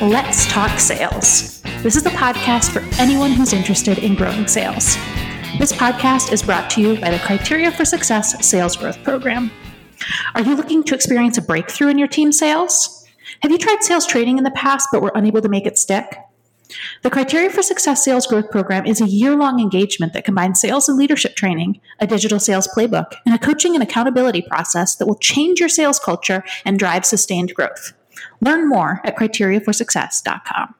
Let's Talk Sales. This is the podcast for anyone who's interested in growing sales. This podcast is brought to you by the Criteria for Success Sales Growth Program. Are you looking to experience a breakthrough in your team sales? Have you tried sales training in the past but were unable to make it stick? The Criteria for Success Sales Growth Program is a year-long engagement that combines sales and leadership training, a digital sales playbook, and a coaching and accountability process that will change your sales culture and drive sustained growth. Learn more at criteriaforsuccess.com.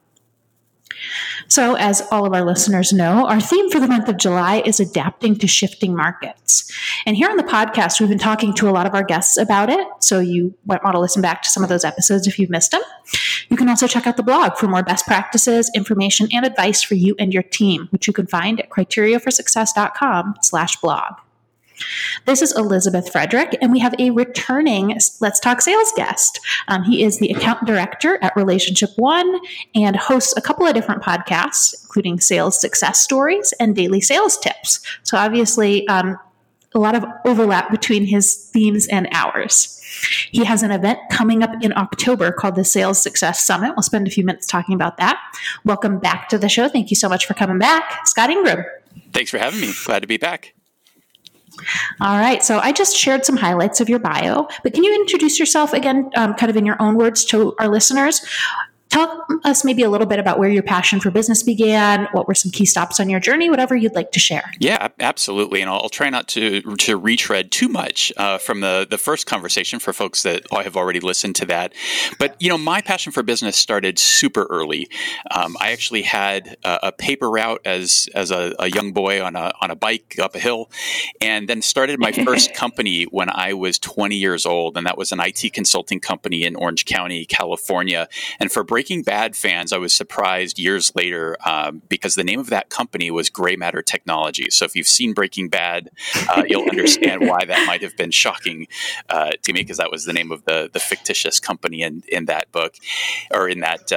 So, as all of our listeners know, our theme for the month of July is adapting to shifting markets. And here on the podcast, we've been talking to a lot of our guests about it. So you might want to listen back to some of those episodes if you've missed them. You can also check out the blog for more best practices, information, and advice for you and your team, which you can find at criteriaforsuccess.com/blog. This is Elizabeth Frederick, and we have a returning Let's Talk Sales guest. He is the account director at Relationship One and hosts a couple of different podcasts, including Sales Success Stories and Daily Sales Tips. So obviously, a lot of overlap between his themes and ours. He has an event coming up in October called the Sales Success Summit. We'll spend a few minutes talking about that. Welcome back to the show. Thank you so much for coming back, Scott Ingram. Thanks for having me. Glad to be back. All right. So I just shared some highlights of your bio, but can you introduce yourself again, kind of in your own words to our listeners? Tell us maybe a little bit about where your passion for business began, what were some key stops on your journey, whatever you'd like to share. Yeah, absolutely. And I'll try not to retread too much from the first conversation for folks that have already listened to that. But, you know, my passion for business started super early. I actually had a paper route as a young boy on a bike up a hill, and then started my first company when I was 20 years old. And that was an IT consulting company in Orange County, California. And for Breaking Bad fans, I was surprised years later because the name of that company was Gray Matter Technology. So if you've seen Breaking Bad, you'll understand why that might have been shocking to me, because that was the name of the fictitious company in that book, or in that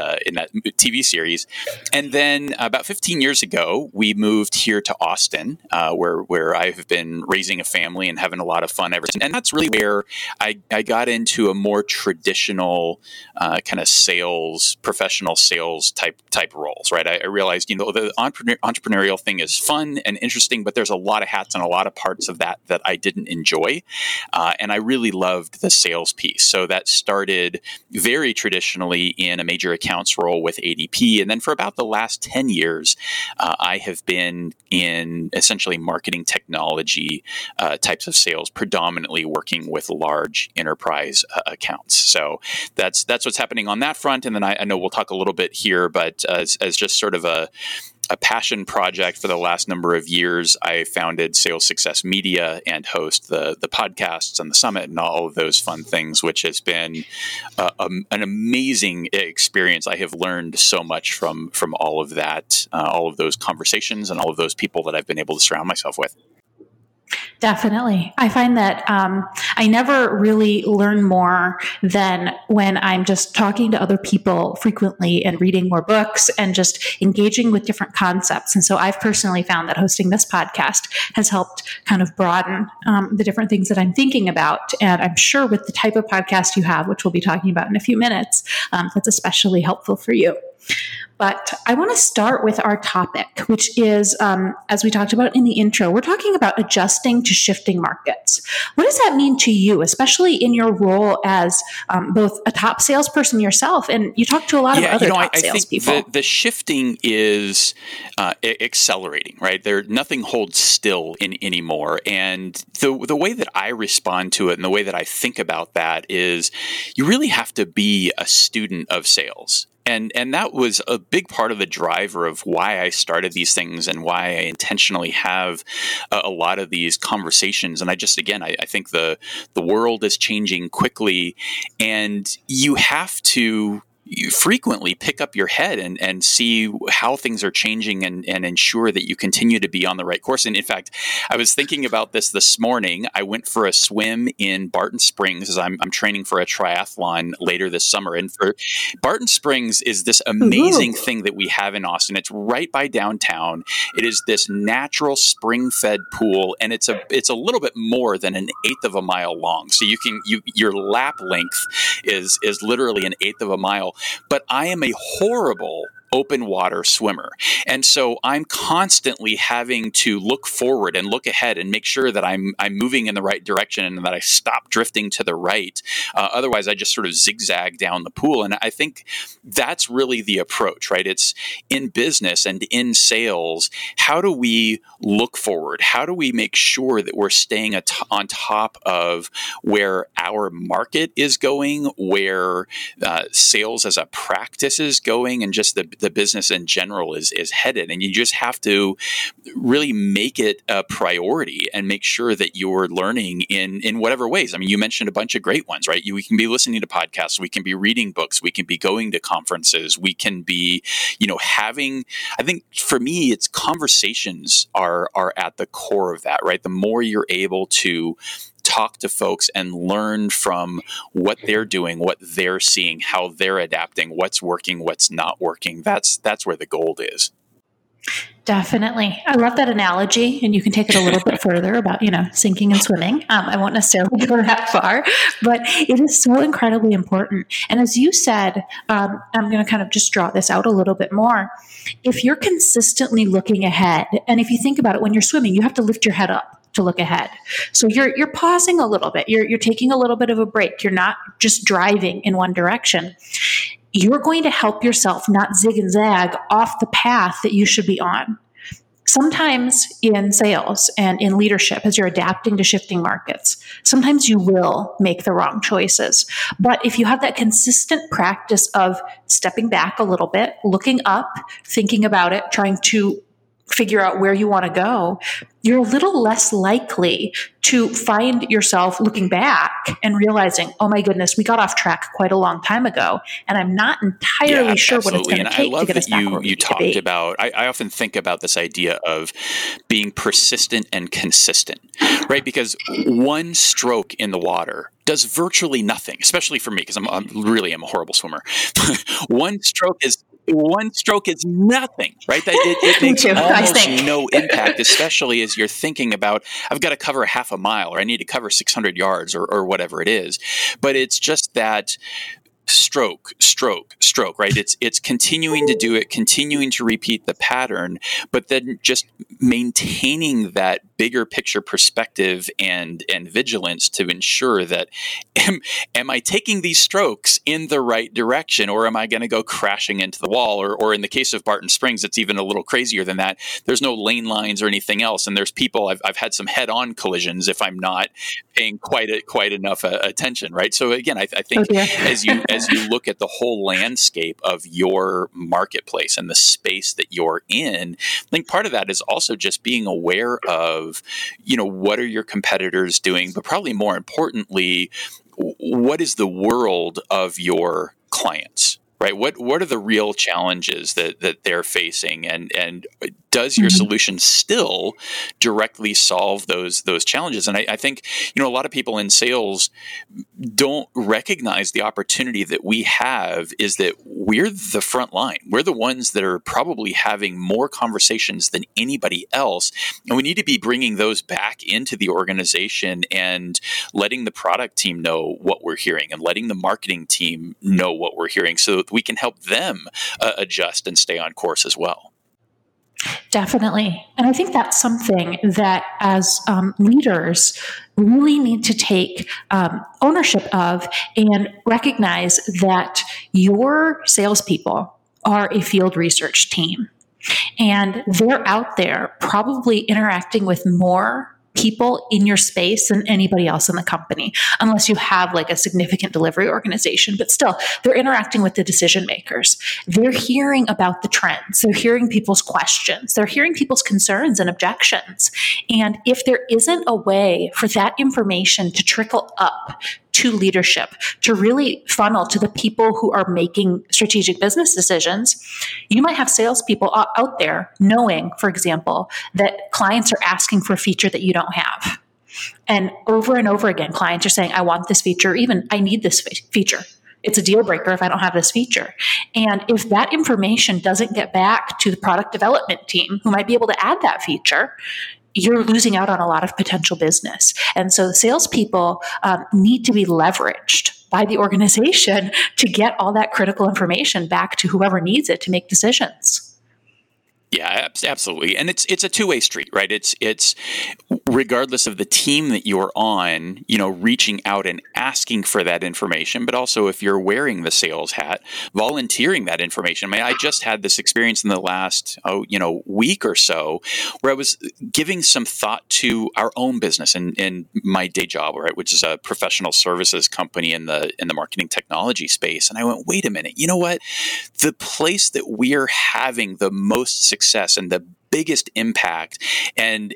TV series. And then about 15 years ago, we moved here to Austin, where I have been raising a family and having a lot of fun ever since. And that's really where I got into a more traditional kind of sales, professional sales type roles, right? I realized, you know, the entrepreneurial thing is fun and interesting, but there's a lot of hats and a lot of parts of that I didn't enjoy. And I really loved the sales piece. So that started very traditionally in a major accounts role with ADP. And then for about the last 10 years, I have been in essentially marketing technology types of sales, predominantly working with large enterprise accounts. So that's what's happening on that front. And then I know we'll talk a little bit here, but as just sort of a passion project for the last number of years, I founded Sales Success Media and host the podcasts and the summit and all of those fun things, which has been an amazing experience. I have learned so much from all of that, all of those conversations and all of those people that I've been able to surround myself with. Definitely. I find that I never really learn more than when I'm just talking to other people frequently and reading more books and just engaging with different concepts. And so I've personally found that hosting this podcast has helped kind of broaden the different things that I'm thinking about. And I'm sure with the type of podcast you have, which we'll be talking about in a few minutes, that's especially helpful for you. But I want to start with our topic, which is, as we talked about in the intro, we're talking about adjusting to shifting markets. What does that mean to you, especially in your role as both a top salesperson yourself, and you talk to a lot of other top salespeople? The shifting is accelerating, right? Nothing holds still anymore. And the way that I respond to it and the way that I think about that is you really have to be a student of sales. And that was a big part of the driver of why I started these things and why I intentionally have a lot of these conversations. And I just, again, I think the world is changing quickly, and you have to frequently pick up your head and see how things are changing and ensure that you continue to be on the right course. And in fact, I was thinking about this morning. I went for a swim in Barton Springs as I'm training for a triathlon later this summer. And for Barton Springs is this amazing thing that we have in Austin. It's right by downtown. It is this natural spring-fed pool, and it's a little bit more than an eighth of a mile long. So your lap length is literally an eighth of a mile. But I am a horrible open water swimmer. And so I'm constantly having to look forward and look ahead and make sure that I'm moving in the right direction and that I stop drifting to the right. Otherwise, I just sort of zigzag down the pool. And I think that's really the approach, right? It's in business and in sales, how do we look forward? How do we make sure that we're staying on top of where our market is going, where sales as a practice is going, and just the business in general is headed. And you just have to really make it a priority and make sure that you're learning in whatever ways. I mean, you mentioned a bunch of great ones, right? We can be listening to podcasts, we can be reading books, we can be going to conferences, we can be, having, I think for me, it's conversations are at the core of that, right? The more you're able to talk to folks and learn from what they're doing, what they're seeing, how they're adapting, what's working, what's not working. That's where the gold is. Definitely. I love that analogy, and you can take it a little bit further about, sinking and swimming. I won't necessarily go that far, but it is so incredibly important. And as you said, I'm going to kind of just draw this out a little bit more. If you're consistently looking ahead, and if you think about it, when you're swimming, you have to lift your head up to look ahead. So you're pausing a little bit. You're taking a little bit of a break. You're not just driving in one direction. You're going to help yourself not zig and zag off the path that you should be on. Sometimes in sales and in leadership, as you're adapting to shifting markets, sometimes you will make the wrong choices. But if you have that consistent practice of stepping back a little bit, looking up, thinking about it, trying to figure out where you want to go, you're a little less likely to find yourself looking back and realizing, oh my goodness, we got off track quite a long time ago, and I'm not entirely sure what it's going to take to get us back where we need to be. I love that you talked about, I often think about this idea of being persistent and consistent, right? Because one stroke in the water does virtually nothing, especially for me, because I'm a horrible swimmer. One stroke is nothing, right? It makes almost no impact, especially as you're thinking about, I've got to cover a half a mile, or I need to cover 600 yards or whatever it is. But it's just that stroke, right? It's continuing to do it, continuing to repeat the pattern, but then just maintaining that bigger picture perspective and vigilance to ensure that am I taking these strokes in the right direction, or am I going to go crashing into the wall? Or in the case of Barton Springs, it's even a little crazier than that. There's no lane lines or anything else, and there's people. I've had some head-on collisions if I'm not paying quite enough attention, right? So again, I think as you look at the whole landscape of your marketplace and the space that you're in, I think part of that is also just being aware of, what are your competitors doing, but probably more importantly, what is the world of your clients, right? What are the real challenges that they're facing, and does your solution still directly solve those challenges? And I think, a lot of people in sales don't recognize the opportunity that we have is that we're the front line. We're the ones that are probably having more conversations than anybody else. And we need to be bringing those back into the organization and letting the product team know what we're hearing and letting the marketing team know what we're hearing so that we can help them adjust and stay on course as well. Definitely. And I think that's something that as leaders really need to take ownership of and recognize that your salespeople are a field research team, and they're out there probably interacting with more people in your space than anybody else in the company, unless you have like a significant delivery organization. But still, they're interacting with the decision makers. They're hearing about the trends. They're hearing people's questions. They're hearing people's concerns and objections. And if there isn't a way for that information to trickle up to leadership, to really funnel to the people who are making strategic business decisions, you might have salespeople out there knowing, for example, that clients are asking for a feature that you don't have. And over again, clients are saying, I want this feature, even I need this feature. It's a deal breaker if I don't have this feature. And if that information doesn't get back to the product development team who might be able to add that feature, you're losing out on a lot of potential business. And so salespeople need to be leveraged by the organization to get all that critical information back to whoever needs it to make decisions. Yeah, absolutely. And it's a two-way street, right? It's regardless of the team that you're on, you know, reaching out and asking for that information, but also if you're wearing the sales hat, volunteering that information. I mean, I just had this experience in the last, week or so where I was giving some thought to our own business and my day job, right, which is a professional services company in the marketing technology space. And I went, wait a minute, you know what? The place that we're having the most success and the biggest impact and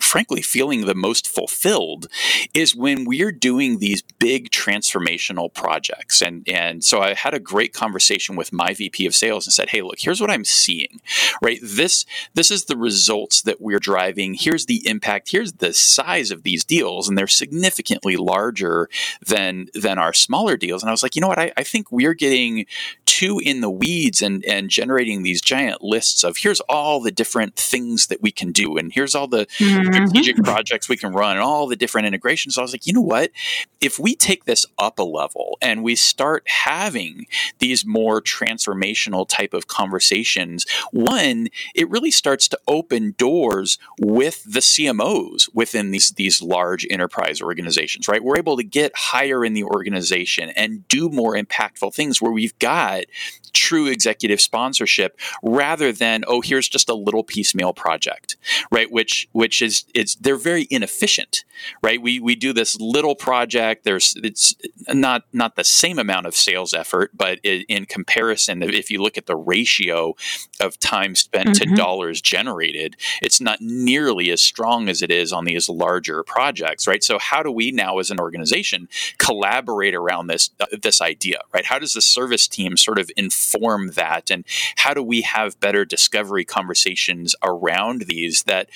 frankly feeling the most fulfilled is when we're doing these big transformational projects. And so I had a great conversation with my VP of sales and said, hey, look, here's what I'm seeing, right? This is the results that we're driving. Here's the impact. Here's the size of these deals. And they're significantly larger than our smaller deals. And I was like, you know what? I think we're getting too in the weeds and generating these giant lists of here's all the different things that we can do and here's all the strategic projects we can run and all the different integrations. So I was like, you know what? If we take this up a level and we start having these more transformational type of conversations, one, it really starts to open doors with the CMOs within these large enterprise organizations, right? We're able to get higher in the organization and do more impactful things where we've got true executive sponsorship rather than here's just a little piecemeal project, right? Which is they're very inefficient, right? We do this little project. It's not the same amount of sales effort, but in comparison, if you look at the ratio of time spent to dollars generated, it's not nearly as strong as it is on these larger projects, right? So how do we now, as an organization, collaborate around this idea, right? How does the service team sort of inform that, and how do we have better discovery conversations around these that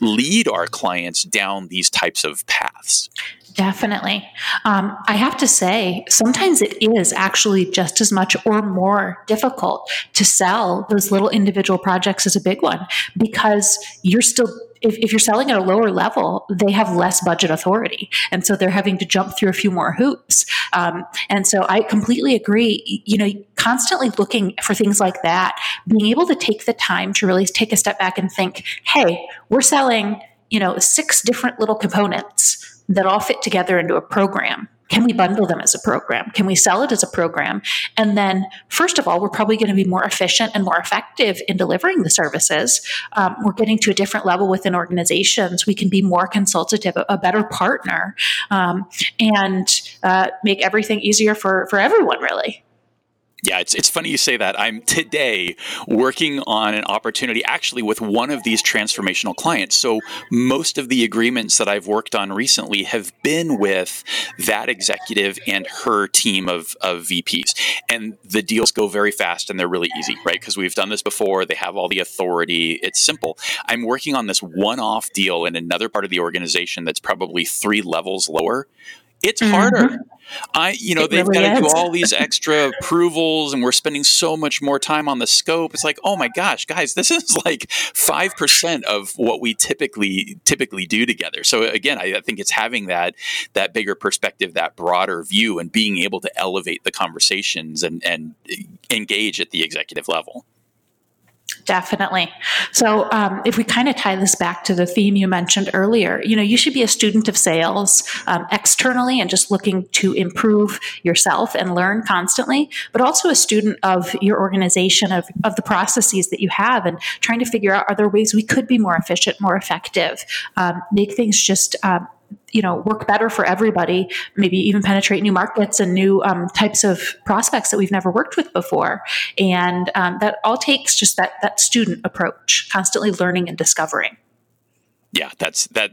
lead our clients down these types of paths? Definitely. I have to say, sometimes it is actually just as much or more difficult to sell those little individual projects as a big one, because you're still, if you're selling at a lower level, they have less budget authority. And so they're having to jump through a few more hoops. And so I completely agree, constantly looking for things like that, being able to take the time to really take a step back and think, hey, we're selling, 6 different little components that all fit together into a program. Can we bundle them as a program? Can we sell it as a program? And then, first of all, we're probably going to be more efficient and more effective in delivering the services. We're getting to a different level within organizations. We can be more consultative, a better partner, and make everything easier for everyone, really. Yeah, it's funny you say that. I'm today working on an opportunity actually with one of these transformational clients. So most of the agreements that I've worked on recently have been with that executive and her team of VPs. And the deals go very fast and they're really easy, right? Because we've done this before. They have all the authority. It's simple. I'm working on this one-off deal in another part of the organization that's probably 3 levels lower. It's harder. They've got to do all these extra approvals and we're spending so much more time on the scope. It's like, oh my gosh, guys, this is like 5% of what we typically do together. So again, I think it's having that bigger perspective, that broader view, and being able to elevate the conversations and engage at the executive level. Definitely. So if we kind of tie this back to the theme you mentioned earlier, you should be a student of sales externally and just looking to improve yourself and learn constantly, but also a student of your organization, of the processes that you have, and trying to figure out, are there ways we could be more efficient, more effective, make things just work better for everybody, maybe even penetrate new markets and new types of prospects that we've never worked with before. And that all takes just that student approach, constantly learning and discovering. Yeah, that's it.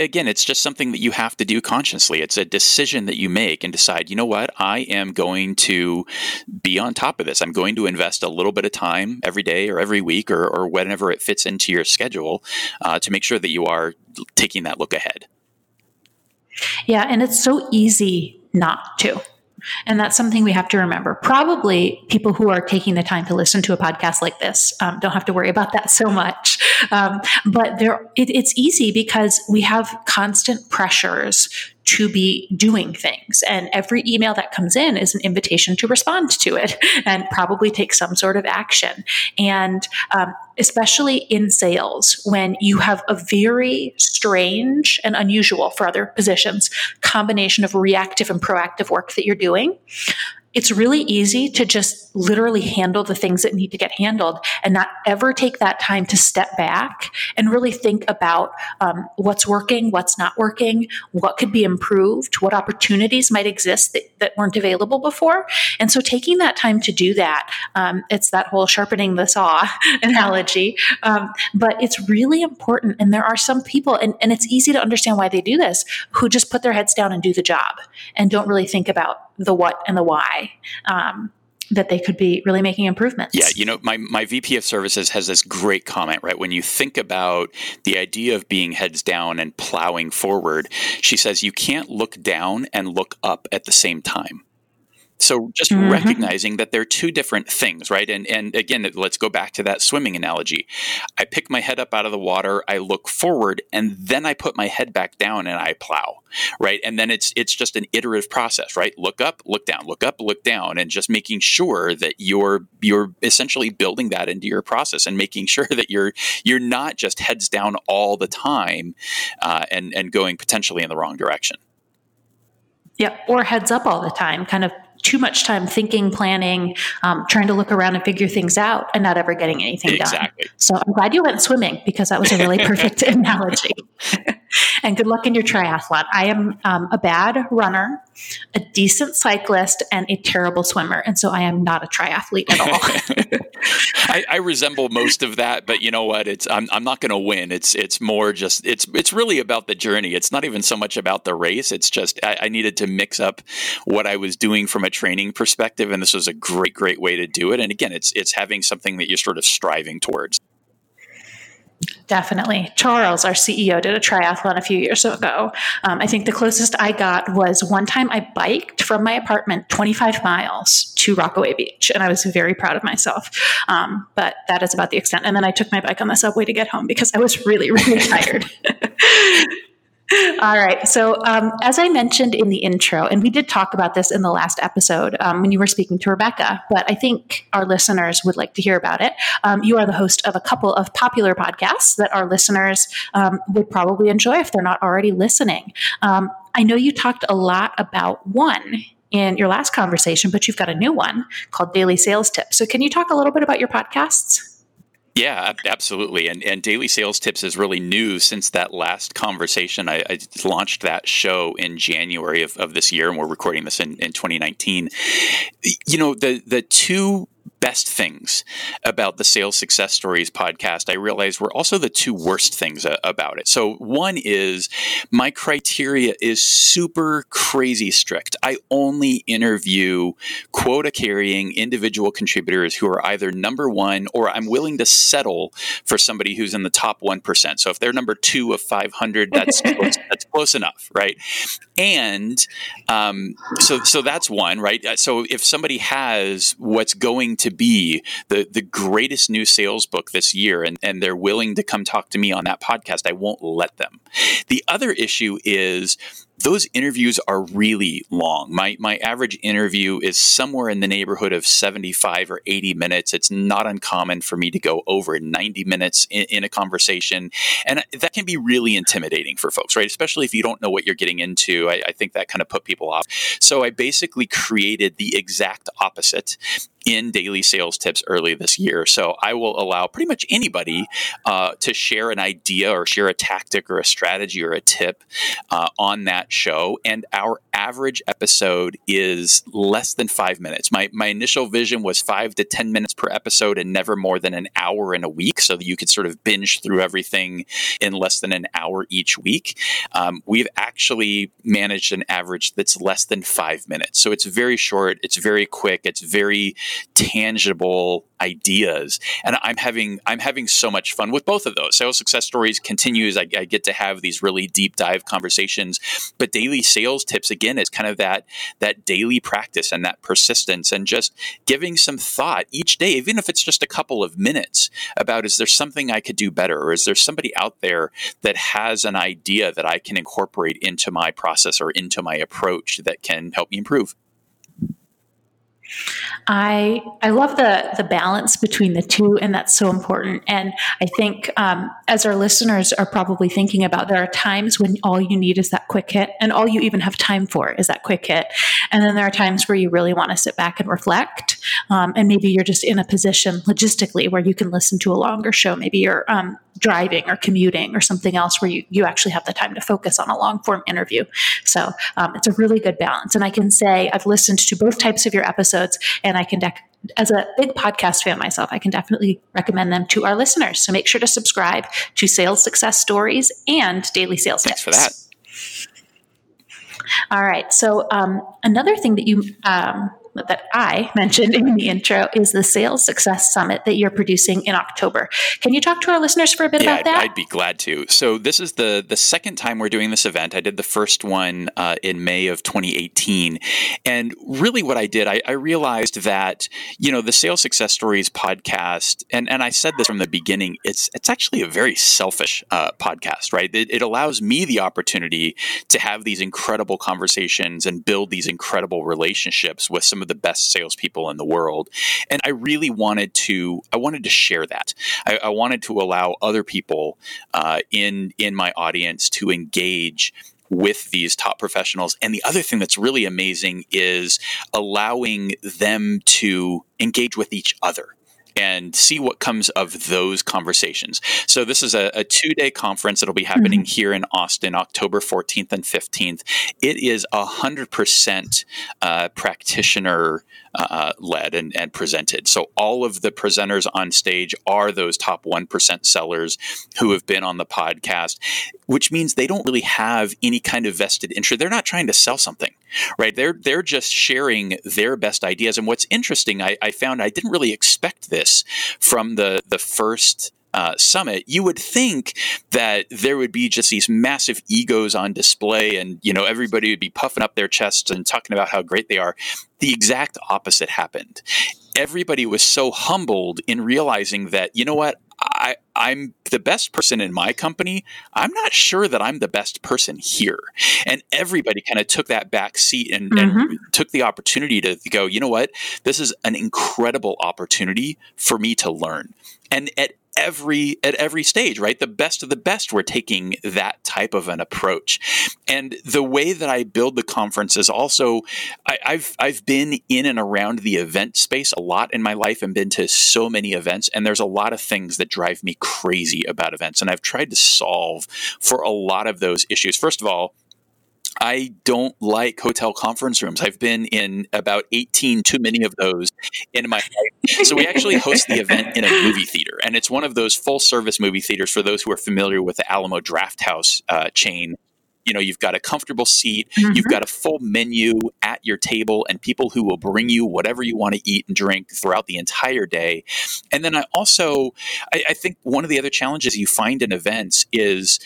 Again, it's just something that you have to do consciously. It's a decision that you make and decide, you know what, I am going to be on top of this. I'm going to invest a little bit of time every day or every week or whenever it fits into your schedule to make sure that you are taking that look ahead. Yeah, and it's so easy not to. And that's something we have to remember. Probably people who are taking the time to listen to a podcast like this don't have to worry about that so much. But it's easy because we have constant pressures to be doing things. And every email that comes in is an invitation to respond to it and probably take some sort of action. And especially in sales, when you have a very strange and unusual for other positions combination of reactive and proactive work that you're doing, it's really easy to just literally handle the things that need to get handled and not ever take that time to step back and really think about what's working, what's not working, what could be improved, what opportunities might exist that weren't available before. And so taking that time to do that, it's that whole sharpening the saw analogy, but it's really important. And there are some people, and it's easy to understand why they do this, who just put their heads down and do the job and don't really think about the what and the why, that they could be really making improvements. Yeah. You know, my VP of services has this great comment, right? When you think about the idea of being heads down and plowing forward, she says, you can't look down and look up at the same time. So just recognizing that they're two different things, right? And again, let's go back to that swimming analogy. I pick my head up out of the water, I look forward, and then I put my head back down and I plow, right? And then it's just an iterative process, right? Look up, look down, look up, look down, and just making sure that you're essentially building that into your process and making sure that you're not just heads down all the time and going potentially in the wrong direction. Yeah, or heads up all the time, kind of too much time thinking, planning, trying to look around and figure things out and not ever getting anything done. So I'm glad you went swimming because that was a really perfect analogy. And good luck in your triathlon. I am a bad runner, a decent cyclist, and a terrible swimmer. And so I am not a triathlete at all. I resemble most of that, but you know what? I'm not going to win. It's more just it's really about the journey. It's not even so much about the race. It's just I needed to mix up what I was doing from a training perspective, and this was a great way to do it. And again, it's having something that you're sort of striving towards. Definitely. Charles, our CEO, did a triathlon a few years ago. I think the closest I got was one time I biked from my apartment 25 miles to Rockaway Beach, and I was very proud of myself. But that is about the extent. And then I took my bike on the subway to get home because I was really, really tired. All right. So as I mentioned in the intro, and we did talk about this in the last episode when you were speaking to Rebecca, but I think our listeners would like to hear about it. You are the host of a couple of popular podcasts that our listeners would probably enjoy if they're not already listening. I know you talked a lot about one in your last conversation, but you've got a new one called Daily Sales Tips. So can you talk a little bit about your podcasts? Yeah, absolutely. And Daily Sales Tips is really new since that last conversation. I launched that show in January of this year, and we're recording this in 2019. You know, the two best things about the Sales Success Stories podcast, I realized were also the two worst things about it. So one is my criteria is super crazy strict. I only interview quota-carrying individual contributors who are either number one or I'm willing to settle for somebody who's in the top 1%. So if they're number two of 500, that's that's close enough, right? And so that's one, right? So if somebody has what's going to be the greatest new sales book this year, and they're willing to come talk to me on that podcast, I won't let them. The other issue is those interviews are really long. My average interview is somewhere in the neighborhood of 75 or 80 minutes. It's not uncommon for me to go over 90 minutes in a conversation. And that can be really intimidating for folks, right? Especially if you don't know what you're getting into. I think that kind of put people off. So I basically created the exact opposite in Daily Sales Tips early this year. So I will allow pretty much anybody to share an idea or share a tactic or a strategy or a tip on that show, and our average episode is less than 5 minutes. My initial vision was 5 to 10 minutes per episode and never more than an hour in a week, so that you could sort of binge through everything in less than an hour each week. We've actually managed an average that's less than 5 minutes. So it's very short, it's very quick, it's very tangible ideas. And I'm having so much fun with both of those. Sales Success Stories continues. I get to have these really deep dive conversations, but Daily Sales Tips, again, is kind of that daily practice and that persistence and just giving some thought each day, even if it's just a couple of minutes, about, is there something I could do better? Or is there somebody out there that has an idea that I can incorporate into my process or into my approach that can help me improve? I love the balance between the two, and that's so important. And I think as our listeners are probably thinking about, there are times when all you need is that quick hit, and all you even have time for is that quick hit. And then there are times where you really want to sit back and reflect, and maybe you're just in a position logistically where you can listen to a longer show. Maybe you're driving or commuting or something else where you actually have the time to focus on a long-form interview. So it's a really good balance. And I can say I've listened to both types of your episodes, and I can, as a big podcast fan myself, I can definitely recommend them to our listeners. So make sure to subscribe to Sales Success Stories and Daily Sales Tips. Thanks for that. All right. So another thing that you... that I mentioned in the intro is the Sales Success Summit that you're producing in October. Can you talk to our listeners for a bit about that? I'd be glad to. So this is the second time we're doing this event. I did the first one in May of 2018. And really what I did, I realized that, the Sales Success Stories podcast, and I said this from the beginning, it's actually a very selfish podcast, right? It allows me the opportunity to have these incredible conversations and build these incredible relationships with some of the best salespeople in the world. And I really wanted to share that. I wanted to allow other people in my audience to engage with these top professionals. And the other thing that's really amazing is allowing them to engage with each other and see what comes of those conversations. So this is a two-day conference that'll be happening here in Austin, October 14th and 15th. It is 100% practitioner led and presented. So all of the presenters on stage are those top 1% sellers who have been on the podcast, which means they don't really have any kind of vested interest. They're not trying to sell something, right? They're just sharing their best ideas. And what's interesting, I found I didn't really expect this from the first summit. You would think that there would be just these massive egos on display, and everybody would be puffing up their chests and talking about how great they are. The exact opposite happened. Everybody was so humbled in realizing that, I'm the best person in my company. I'm not sure that I'm the best person here. And everybody kind of took that back seat and took the opportunity to go, this is an incredible opportunity for me to learn. And at every stage, right? The best of the best were taking that type of an approach. And the way that I build the conference is also, I've been in and around the event space a lot in my life and been to so many events. And there's a lot of things that drive me crazy about events. And I've tried to solve for a lot of those issues. First of all, I don't like hotel conference rooms. I've been in about 18 too many of those in my life. So we actually host the event in a movie theater, and it's one of those full-service movie theaters. For those who are familiar with the Alamo Drafthouse chain, you've got a comfortable seat, you've got a full menu at your table, and people who will bring you whatever you want to eat and drink throughout the entire day. And then I think one of the other challenges you find in events is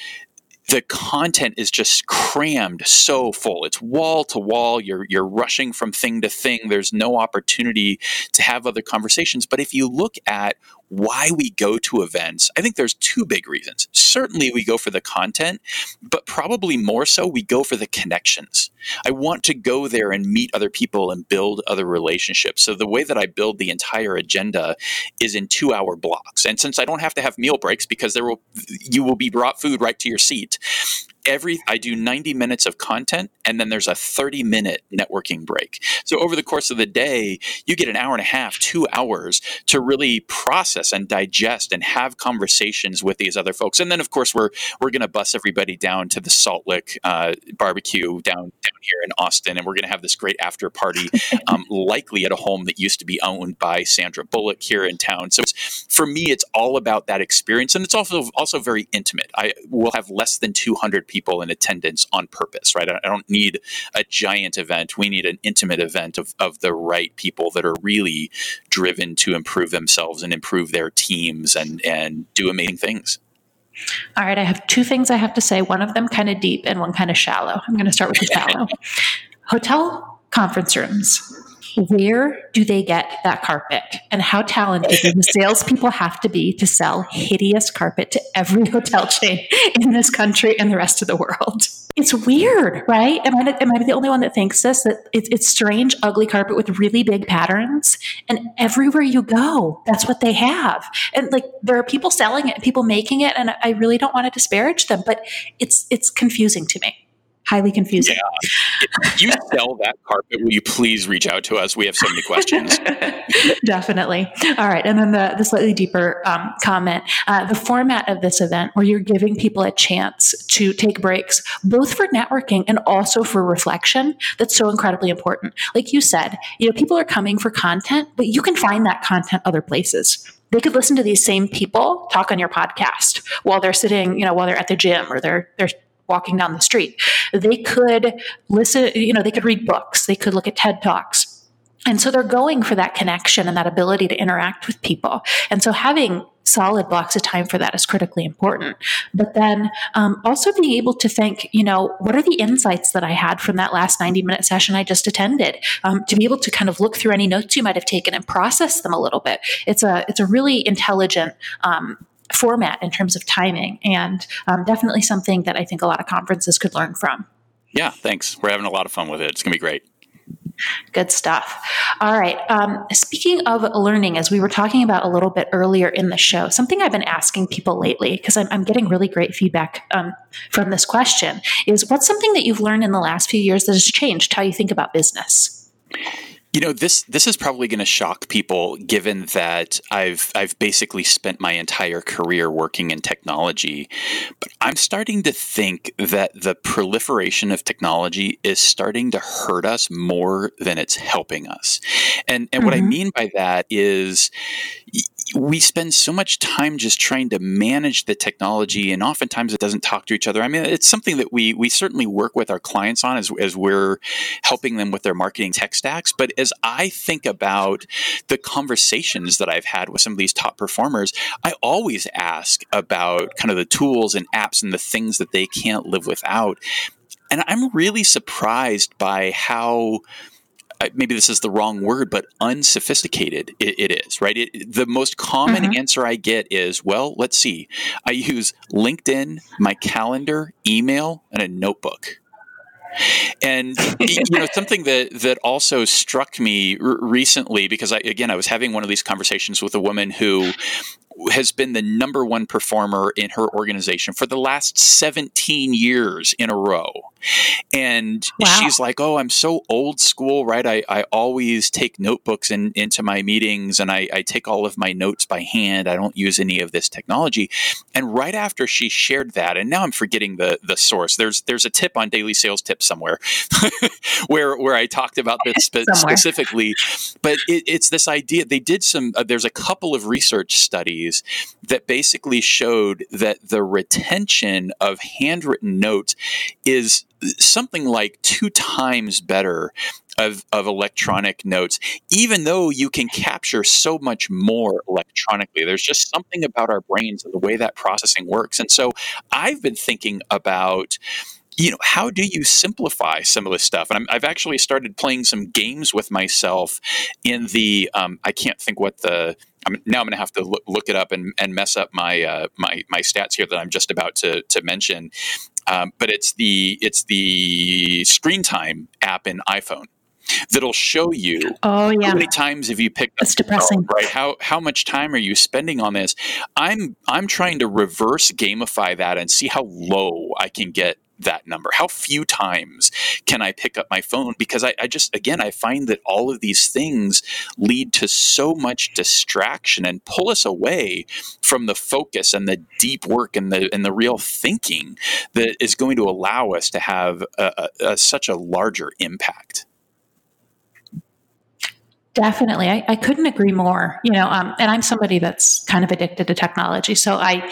the content is just crammed so full. It's wall to wall. You're rushing from thing to thing. There's no opportunity to have other conversations. But if you look at why we go to events, I think there's two big reasons. Certainly we go for the content, but probably more so we go for the connections. I want to go there and meet other people and build other relationships. So the way that I build the entire agenda is in 2-hour blocks. And since I don't have to have meal breaks because you will be brought food right to your seat, I do 90 minutes of content, and then there's a 30-minute networking break. So over the course of the day, you get an hour and a half, 2 hours to really process and digest and have conversations with these other folks. And then, of course, we're going to bus everybody down to the Salt Lick barbecue down here in Austin, and we're going to have this great after party, likely at a home that used to be owned by Sandra Bullock here in town. So for me, it's all about that experience, and it's also very intimate. I will have less than 200 people people in attendance on purpose, right? I don't need a giant event. We need an intimate event of the right people that are really driven to improve themselves and improve their teams and do amazing things. All right. I have two things I have to say. One of them kind of deep and one kind of shallow. I'm going to start with the shallow. Hotel conference rooms. Where do they get that carpet? And how talented do the salespeople have to be to sell hideous carpet to every hotel chain in this country and the rest of the world? It's weird, right? Am I the only one that thinks this? That it's strange, ugly carpet with really big patterns. And everywhere you go, that's what they have. And like there are people selling it, people making it, and I really don't want to disparage them, but it's confusing to me. Highly confusing. Yeah. If you sell that carpet, will you please reach out to us? We have so many questions. Definitely. All right. And then the slightly deeper comment, the format of this event where you're giving people a chance to take breaks, both for networking and also for reflection. That's so incredibly important. Like you said, people are coming for content, but you can find that content other places. They could listen to these same people talk on your podcast while they're sitting, while they're at the gym or they're walking down the street. They could listen, they could read books, they could look at TED Talks. And so they're going for that connection and that ability to interact with people. And so having solid blocks of time for that is critically important. But then also being able to think, what are the insights that I had from that last 90-minute session I just attended? To be able to kind of look through any notes you might have taken and process them a little bit. It's a really intelligent format in terms of timing, and definitely something that I think a lot of conferences could learn from. Yeah, thanks. We're having a lot of fun with it. It's going to be great. Good stuff. All right. Speaking of learning, as we were talking about a little bit earlier in the show, something I've been asking people lately, because I'm getting really great feedback from this question, is what's something that you've learned in the last few years that has changed how you think about business? This is probably going to shock people, given that I've basically spent my entire career working in technology. But I'm starting to think that the proliferation of technology is starting to hurt us more than it's helping us. And what I mean by that is we spend so much time just trying to manage the technology, and oftentimes it doesn't talk to each other. I mean, it's something that we certainly work with our clients on as we're helping them with their marketing tech stacks. But as I think about the conversations that I've had with some of these top performers, I always ask about kind of the tools and apps and the things that they can't live without. And I'm really surprised by how, maybe this is the wrong word, but unsophisticated it is, right? The most common answer I get is, well, let's see. I use LinkedIn, my calendar, email, and a notebook. And something that also struck me recently, because I was having one of these conversations with a woman who has been the number one performer in her organization for the last 17 years in a row. And she's like, oh, I'm so old school, right? I always take notebooks into my meetings, and I take all of my notes by hand. I don't use any of this technology. And right after she shared that, and now I'm forgetting the source. There's a tip on Daily Sales Tips somewhere where I talked about this specifically. But it's this idea. They did there's a couple of research studies that basically showed that the retention of handwritten notes is something like 2 times better of electronic notes, even though you can capture so much more electronically. There's just something about our brains and the way that processing works. And so I've been thinking about how do you simplify some of this stuff? And I've actually started playing some games with myself in the I can't think what the now I'm going to have to look it up and mess up my my stats here that I'm just about to mention. But it's the Screen Time app in iPhone that'll show you how many times have you picked up your phone, right? How much time are you spending on this? I'm trying to reverse gamify that and see how low I can get that number. How few times can I pick up my phone? Because I find that all of these things lead to so much distraction and pull us away from the focus and the deep work and the real thinking that is going to allow us to have such a larger impact. Definitely. I couldn't agree more, and I'm somebody that's kind of addicted to technology. So I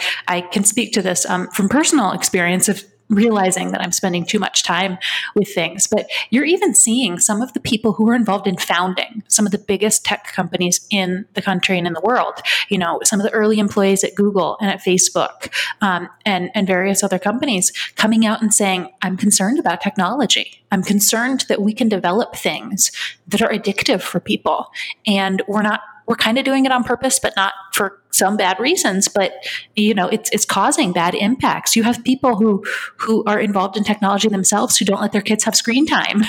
can speak to this from personal experience of realizing that I'm spending too much time with things. But you're even seeing some of the people who are involved in founding some of the biggest tech companies in the country and in the world. You know, some of the early employees at Google and at Facebook and various other companies coming out and saying, I'm concerned about technology. I'm concerned that we can develop things that are addictive for people. And we're kind of doing it on purpose, but not for some bad reasons, but you know, it's causing bad impacts. You have people who are involved in technology themselves who don't let their kids have screen time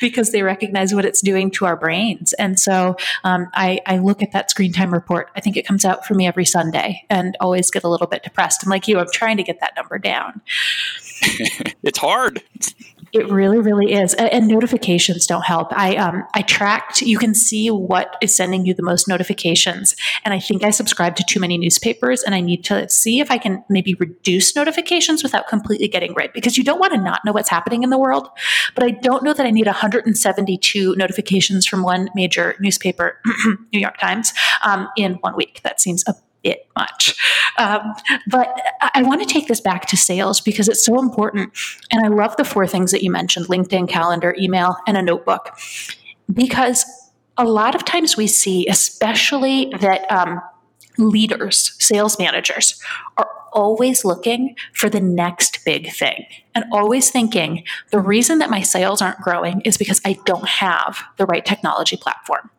because they recognize what it's doing to our brains. And so I look at that screen time report. I think it comes out for me every Sunday and always get a little bit depressed. And like you, I'm trying to get that number down. It's hard. It really, really is. And notifications don't help. I tracked, you can see what is sending you the most notifications. And I think I subscribe to too many newspapers and I need to see if I can maybe reduce notifications without completely getting rid, because you don't want to not know what's happening in the world. But I don't know that I need 172 notifications from one major newspaper, New York Times, in 1 week. That seems a bit much. But I want to take this back to sales because it's so important. And I love the four things that you mentioned: LinkedIn, calendar, email, and a notebook. Because a lot of times we see, especially that leaders, sales managers, are always looking for the next big thing and always thinking the reason that my sales aren't growing is because I don't have the right technology platform.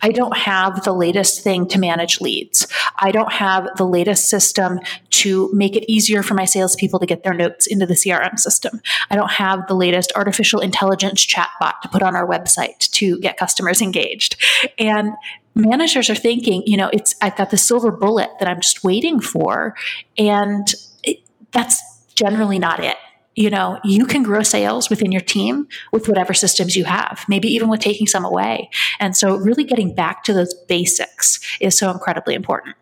I don't have the latest thing to manage leads. I don't have the latest system to make it easier for my salespeople to get their notes into the CRM system. I don't have the latest artificial intelligence chatbot to put on our website to get customers engaged. And managers are thinking, you know, I've got the silver bullet that I'm just waiting for. And that's generally not it. You know, you can grow sales within your team with whatever systems you have, maybe even with taking some away. And so really getting back to those basics is so incredibly important.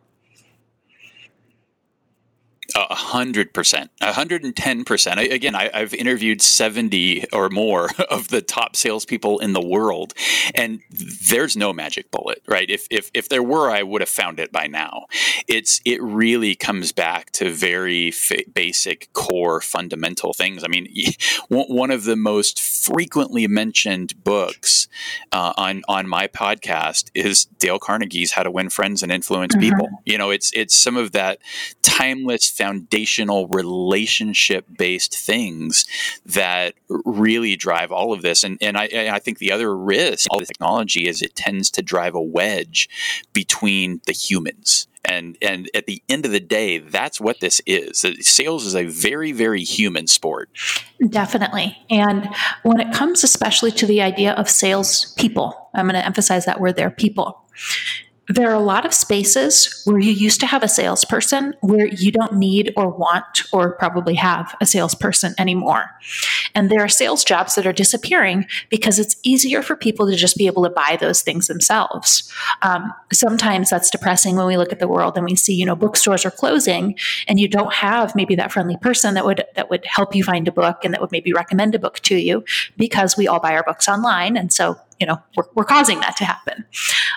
100%, 110%. Again, I've interviewed 70 or more of the top salespeople in the world, and there's no magic bullet, right? If there were, I would have found it by now. It really comes back to very basic, core, fundamental things. I mean, one of the most frequently mentioned books on my podcast is Dale Carnegie's How to Win Friends and Influence People. You know, it's some of that timeless, foundational, relationship-based things that really drive all of this. And I think the other risk of technology is it tends to drive a wedge between the humans. And at the end of the day, that's what this is. Sales is a very, very human sport. Definitely. And when it comes especially to the idea of sales people, I'm going to emphasize that word there, people. There are a lot of spaces where you used to have a salesperson where you don't need or want or probably have a salesperson anymore. And there are sales jobs that are disappearing because it's easier for people to just be able to buy those things themselves. Sometimes that's depressing when we look at the world and we see, you know, bookstores are closing and you don't have maybe that friendly person that would help you find a book and that would maybe recommend a book to you, because we all buy our books online. And so, you know, we're causing that to happen.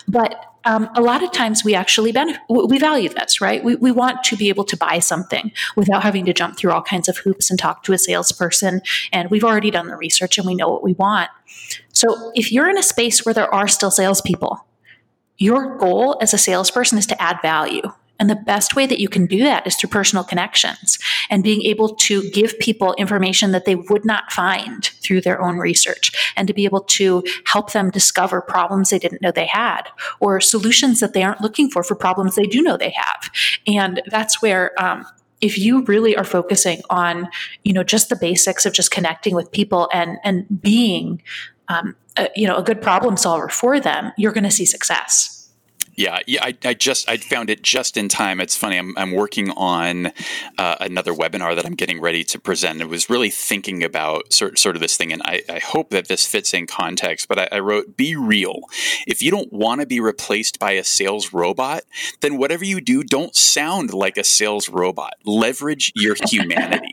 But a lot of times we actually we value this, right? We want to be able to buy something without having to jump through all kinds of hoops and talk to a salesperson. And we've already done the research and we know what we want. So if you're in a space where there are still salespeople, your goal as a salesperson is to add value. And the best way that you can do that is through personal connections and being able to give people information that they would not find through their own research, and to be able to help them discover problems they didn't know they had, or solutions that they aren't looking for problems they do know they have. And that's where, if you really are focusing on, you know, just the basics of just connecting with people and being, a good problem solver for them, you're going to see success. Yeah. I found it just in time. It's funny. I'm working on another webinar that I'm getting ready to present. I was really thinking about sort of this thing, and I hope that this fits in context. But I wrote, "Be real. If you don't want to be replaced by a sales robot, then whatever you do, don't sound like a sales robot. Leverage your humanity,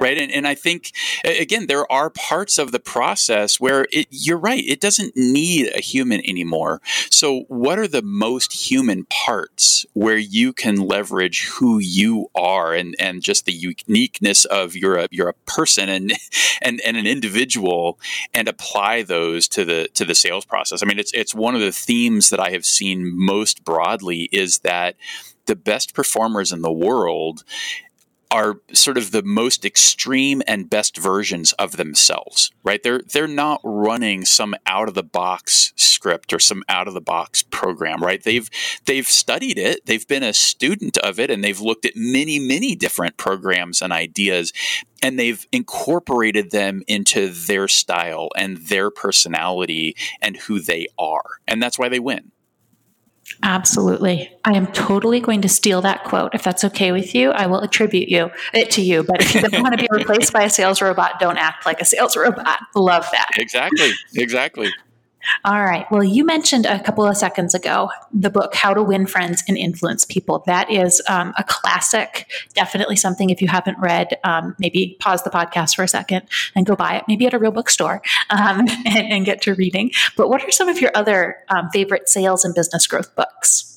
right?" And I think, again, there are parts of the process where you're right. It doesn't need a human anymore. So, what are the most most human parts where you can leverage who you are and just the uniqueness of you're a person and an individual, and apply those to the sales process. I mean, it's one of the themes that I have seen most broadly is that the best performers in the world are sort of the most extreme and best versions of themselves, right? They're not running some out of the box script or some out of the box program, right? They've studied it, they've been a student of it, and they've looked at many different programs and ideas, and they've incorporated them into their style and their personality and who they are. And that's why they win. Absolutely. I am totally going to steal that quote. If that's okay with you, I will attribute it to you. But if you don't want to be replaced by a sales robot, don't act like a sales robot. Love that. Exactly. All right. Well, you mentioned a couple of seconds ago the book, How to Win Friends and Influence People. That is a classic, definitely something if you haven't read, maybe pause the podcast for a second and go buy it, maybe at a real bookstore and get to reading. But what are some of your other favorite sales and business growth books?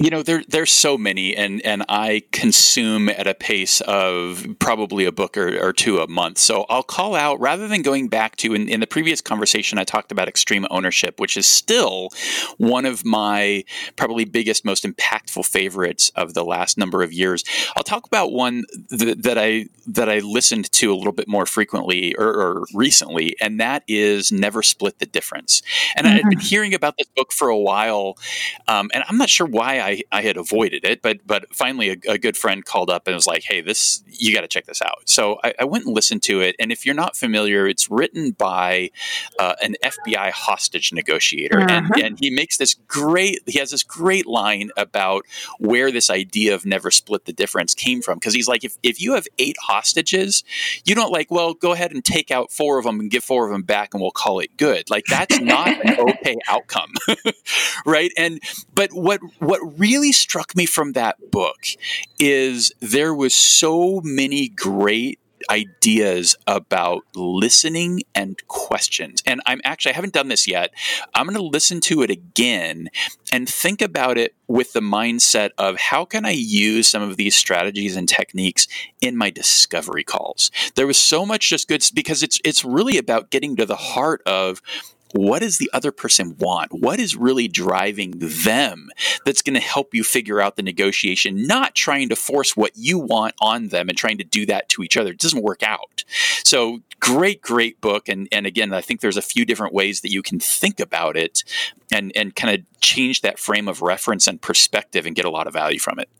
You know, there's so many, and I consume at a pace of probably a book or two a month. So I'll call out, rather than going back to, in the previous conversation, I talked about Extreme Ownership, which is still one of my probably biggest, most impactful favorites of the last number of years. I'll talk about one that I listened to a little bit more frequently or recently, and that is Never Split the Difference. And I had been hearing about this book for a while, and I'm not sure why I had avoided it, but finally a good friend called up and was like, hey, you got to check this out. So I went and listened to it. And if you're not familiar, it's written by an FBI hostage negotiator. And he has this great line about where this idea of never split the difference came from. Because he's like, if you have 8 hostages, you don't go ahead and take out 4 of them and give 4 of them back and we'll call it good. Like, that's not an okay outcome. Right. But what really struck me from that book is there was so many great ideas about listening and questions. And I haven't done this yet. I'm going to listen to it again and think about it with the mindset of how can I use some of these strategies and techniques in my discovery calls. There was so much just good, because it's really about getting to the heart of what does the other person want? What is really driving them that's going to help you figure out the negotiation, not trying to force what you want on them and trying to do that to each other. It doesn't work out. So great book. And again, I think there's a few different ways that you can think about it and kind of change that frame of reference and perspective and get a lot of value from it.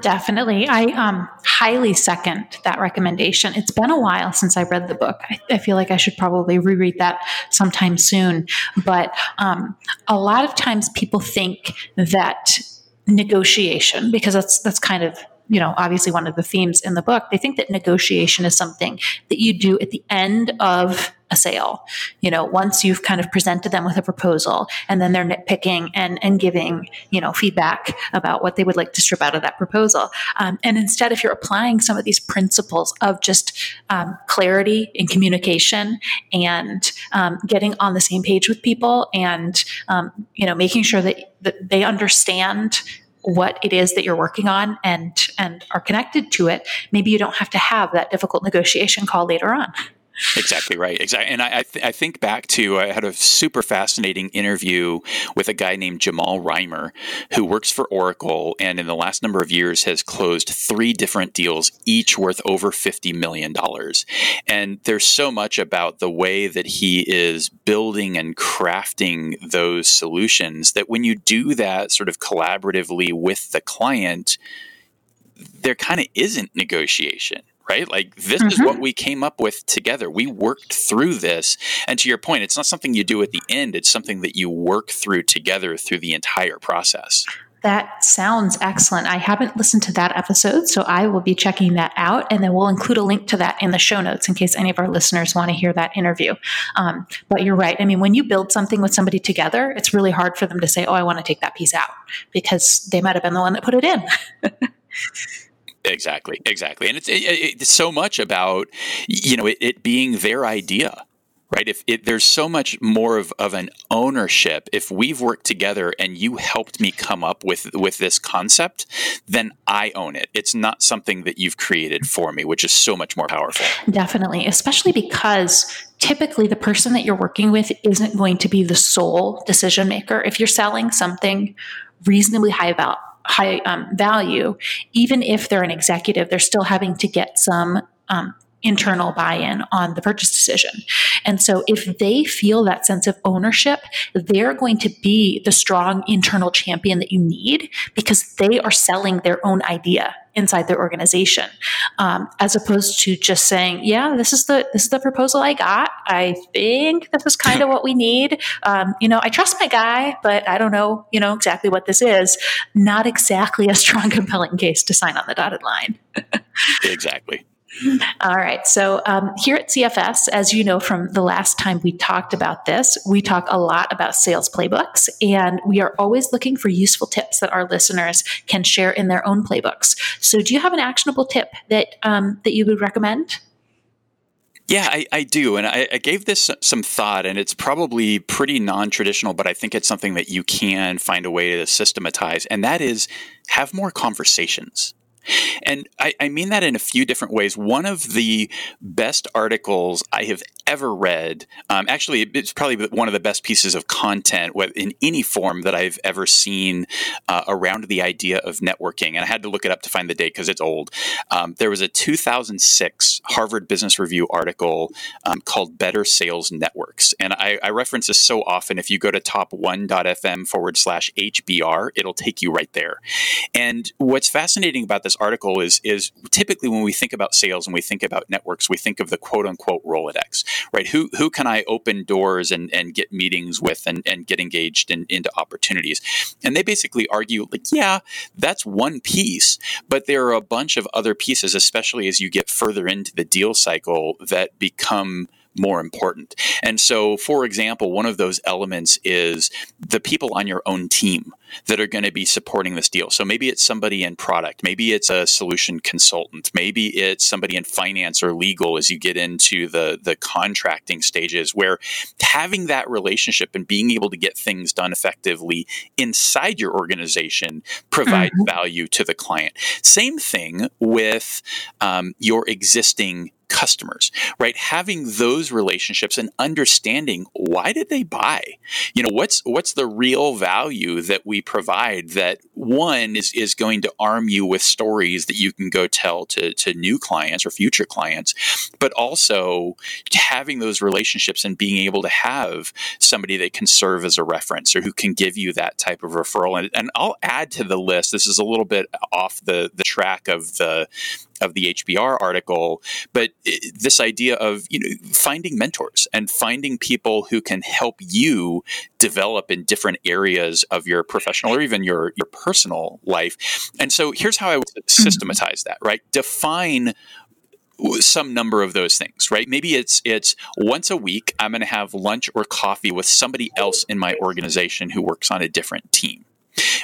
Definitely. I highly second that recommendation. It's been a while since I read the book. I feel like I should probably reread that sometime soon. But a lot of times people think that negotiation, because that's kind of, you know, obviously one of the themes in the book, they think that negotiation is something that you do at the end of a sale. You know, once you've kind of presented them with a proposal, and then they're nitpicking and giving, you know, feedback about what they would like to strip out of that proposal. And instead, if you're applying some of these principles of just clarity and communication and getting on the same page with people and, you know, making sure that they understand what it is that you're working on and are connected to it, maybe you don't have to have that difficult negotiation call later on. Exactly right. Exactly. And I think back to, I had a super fascinating interview with a guy named Jamal Reimer, who works for Oracle, and in the last number of years has closed 3 different deals, each worth over $50 million. And there's so much about the way that he is building and crafting those solutions that when you do that sort of collaboratively with the client, there kind of isn't negotiation. Right? Like, this is what we came up with together. We worked through this. And to your point, it's not something you do at the end. It's something that you work through together through the entire process. That sounds excellent. I haven't listened to that episode, so I will be checking that out. And then we'll include a link to that in the show notes in case any of our listeners want to hear that interview. But you're right. I mean, when you build something with somebody together, it's really hard for them to say, oh, I want to take that piece out, because they might have been the one that put it in. Exactly. And it's so much about, you know, it being their idea, right? There's so much more of an ownership. If we've worked together and you helped me come up with this concept, then I own it. It's not something that you've created for me, which is so much more powerful. Definitely, especially because typically the person that you're working with isn't going to be the sole decision maker. If you're selling something reasonably high value, even if they're an executive, they're still having to get some internal buy-in on the purchase decision. And so if they feel that sense of ownership, they're going to be the strong internal champion that you need because they are selling their own idea inside their organization, as opposed to just saying, yeah, this is the proposal I got. I think this is kind of what we need. I trust my guy, but I don't know, exactly what this is. Not exactly a strong, compelling case to sign on the dotted line. Exactly. All right. So here at CFS, as you know from the last time we talked about this, we talk a lot about sales playbooks, and we are always looking for useful tips that our listeners can share in their own playbooks. So do you have an actionable tip that you would recommend? Yeah, I do. And I gave this some thought, and it's probably pretty non-traditional, but I think it's something that you can find a way to systematize, and that is have more conversations. And I mean that in a few different ways. One of the best articles I have ever read, actually, it's probably one of the best pieces of content in any form that I've ever seen around the idea of networking. And I had to look it up to find the date because it's old. There was a 2006 Harvard Business Review article called Better Sales Networks. And I reference this so often. If you go to top1.fm/HBR, it'll take you right there. And what's fascinating about this article is typically when we think about sales and we think about networks, we think of the quote unquote Rolodex, right? Who can I open doors and get meetings with and get engaged into opportunities? And they basically argue that's one piece, but there are a bunch of other pieces, especially as you get further into the deal cycle, that become more important. And so, for example, one of those elements is the people on your own team that are going to be supporting this deal. So maybe it's somebody in product, maybe it's a solution consultant, maybe it's somebody in finance or legal as you get into the contracting stages, where having that relationship and being able to get things done effectively inside your organization provides value to the client. Same thing with your existing customers, right? Having those relationships and understanding, why did they buy? What's the real value that we provide that one is going to arm you with stories that you can go tell to new clients or future clients, but also having those relationships and being able to have somebody that can serve as a reference or who can give you that type of referral. And I'll add to the list, this is a little bit off the track of the HBR article, but this idea of finding mentors and finding people who can help you develop in different areas of your professional or even your personal life. And so here's how I would systematize that, right? Define some number of those things, right? Maybe it's once a week, I'm going to have lunch or coffee with somebody else in my organization who works on a different team.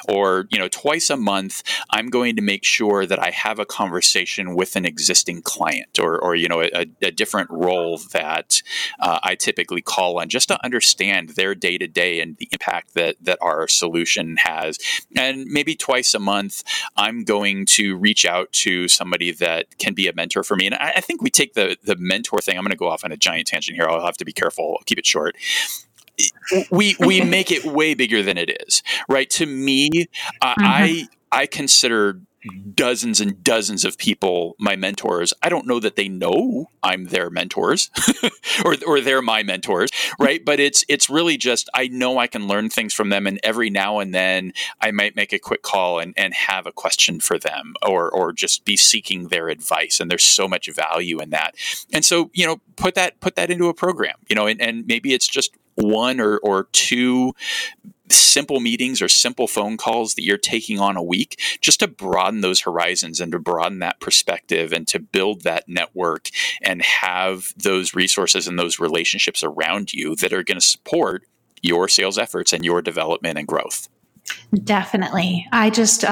Or, twice a month, I'm going to make sure that I have a conversation with an existing client or a different role that I typically call on, just to understand their day-to-day and the impact that our solution has. And maybe twice a month, I'm going to reach out to somebody that can be a mentor for me. And I think we take the mentor thing. I'm going to go off on a giant tangent here. I'll have to be careful. I'll keep it short. We make it way bigger than it is, right? To me, I consider dozens and dozens of people my mentors. I don't know that they know I'm their mentors or they're my mentors, right? But it's really just, I know I can learn things from them, and every now and then I might make a quick call and have a question for them or just be seeking their advice. And there's so much value in that. And so, put that into a program, and maybe it's just one or two simple meetings or simple phone calls that you're taking on a week, just to broaden those horizons and to broaden that perspective and to build that network and have those resources and those relationships around you that are going to support your sales efforts and your development and growth. Definitely. I just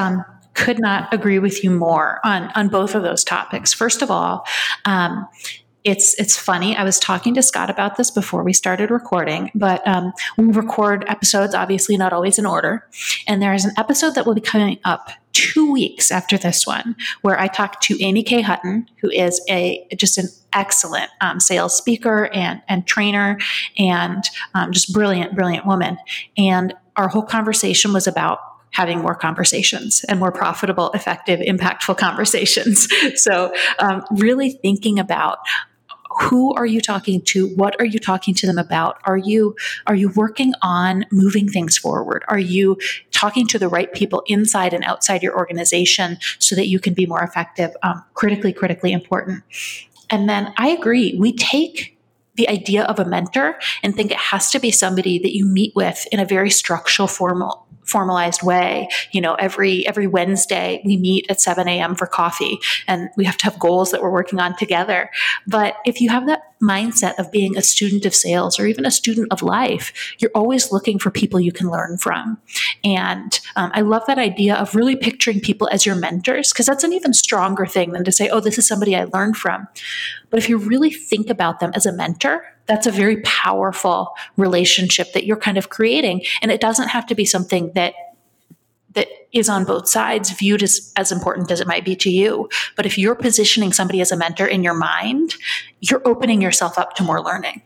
could not agree with you more on both of those topics. First of all, It's funny. I was talking to Scott about this before we started recording, but we record episodes, obviously not always in order. And there is an episode that will be coming up 2 weeks after this one, where I talked to Amy K. Hutton, who is just an excellent sales speaker and trainer and just brilliant woman. And our whole conversation was about having more conversations and more profitable, effective, impactful conversations. So really thinking about, who are you talking to? What are you talking to them about? Are you working on moving things forward? Are you talking to the right people inside and outside your organization so that you can be more effective? Critically important. And then I agree. We take the idea of a mentor and think it has to be somebody that you meet with in a very structural, formalized way. You know, every Wednesday we meet at 7 a.m. for coffee and we have to have goals that we're working on together. But if you have that mindset of being a student of sales or even a student of life, you're always looking for people you can learn from. And I love that idea of really picturing people as your mentors, because that's an even stronger thing than to say, oh, this is somebody I learned from. But if you really think about them as a mentor, that's a very powerful relationship that you're kind of creating. And it doesn't have to be something that is on both sides viewed as important as it might be to you. But if you're positioning somebody as a mentor in your mind, you're opening yourself up to more learning.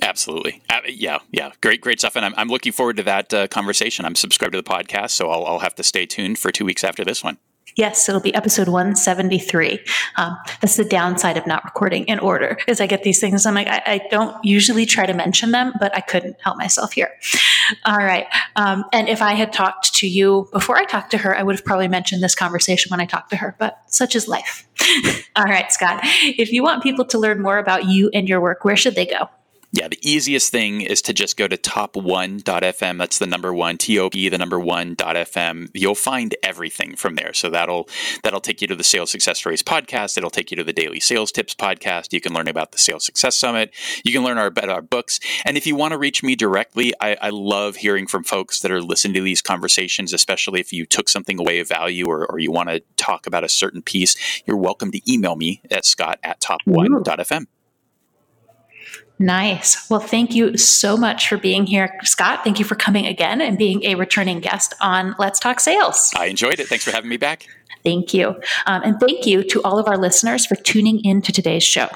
Absolutely. Yeah. Great stuff. And I'm looking forward to that conversation. I'm subscribed to the podcast, so I'll have to stay tuned for 2 weeks after this one. Yes, it'll be episode 173. That's the downside of not recording in order, is I get these things. I'm like, I don't usually try to mention them, but I couldn't help myself here. All right. And if I had talked to you before I talked to her, I would have probably mentioned this conversation when I talked to her, but such is life. All right, Scott, if you want people to learn more about you and your work, where should they go? Yeah, the easiest thing is to just go to top1.fm. That's the number one, T-O-P, the number one.fm. You'll find everything from there. So that'll take you to the Sales Success Stories podcast. It'll take you to the Daily Sales Tips podcast. You can learn about the Sales Success Summit. You can learn about our books. And if you want to reach me directly, I love hearing from folks that are listening to these conversations, especially if you took something away of value or you want to talk about a certain piece. You're welcome to email me at scott@top1.fm. Nice. Well, thank you so much for being here, Scott. Thank you for coming again and being a returning guest on Let's Talk Sales. I enjoyed it. Thanks for having me back. Thank you. And thank you to all of our listeners for tuning in to today's show.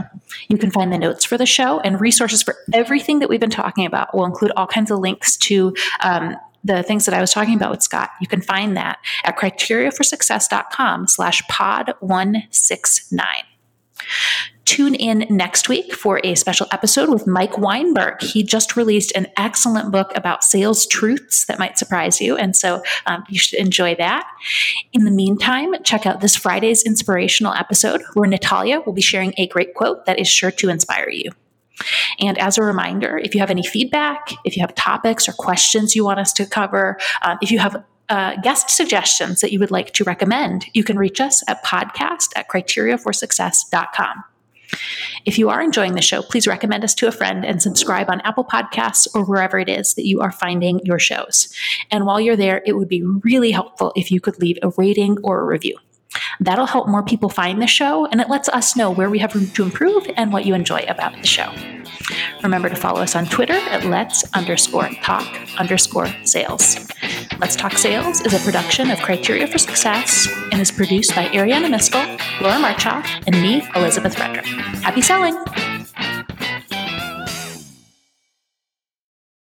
You can find the notes for the show and resources for everything that we've been talking about. We'll include all kinds of links to the things that I was talking about with Scott. You can find that at criteriaforsuccess.com/pod169. Tune in next week for a special episode with Mike Weinberg. He just released an excellent book about sales truths that might surprise you. And so you should enjoy that. In the meantime, check out this Friday's inspirational episode where Natalia will be sharing a great quote that is sure to inspire you. And as a reminder, if you have any feedback, if you have topics or questions you want us to cover, if you have guest suggestions that you would like to recommend, you can reach us at podcast@criteriaforsuccess.com. If you are enjoying the show, please recommend us to a friend and subscribe on Apple Podcasts or wherever it is that you are finding your shows. And while you're there, it would be really helpful if you could leave a rating or a review. That'll help more people find the show, and it lets us know where we have room to improve and what you enjoy about the show. Remember to follow us on Twitter at Let's_Talk_Sales. Let's Talk Sales is a production of Criteria for Success and is produced by Ariana Miskell, Laura Marchoff, and me, Elizabeth Frederick. Happy selling!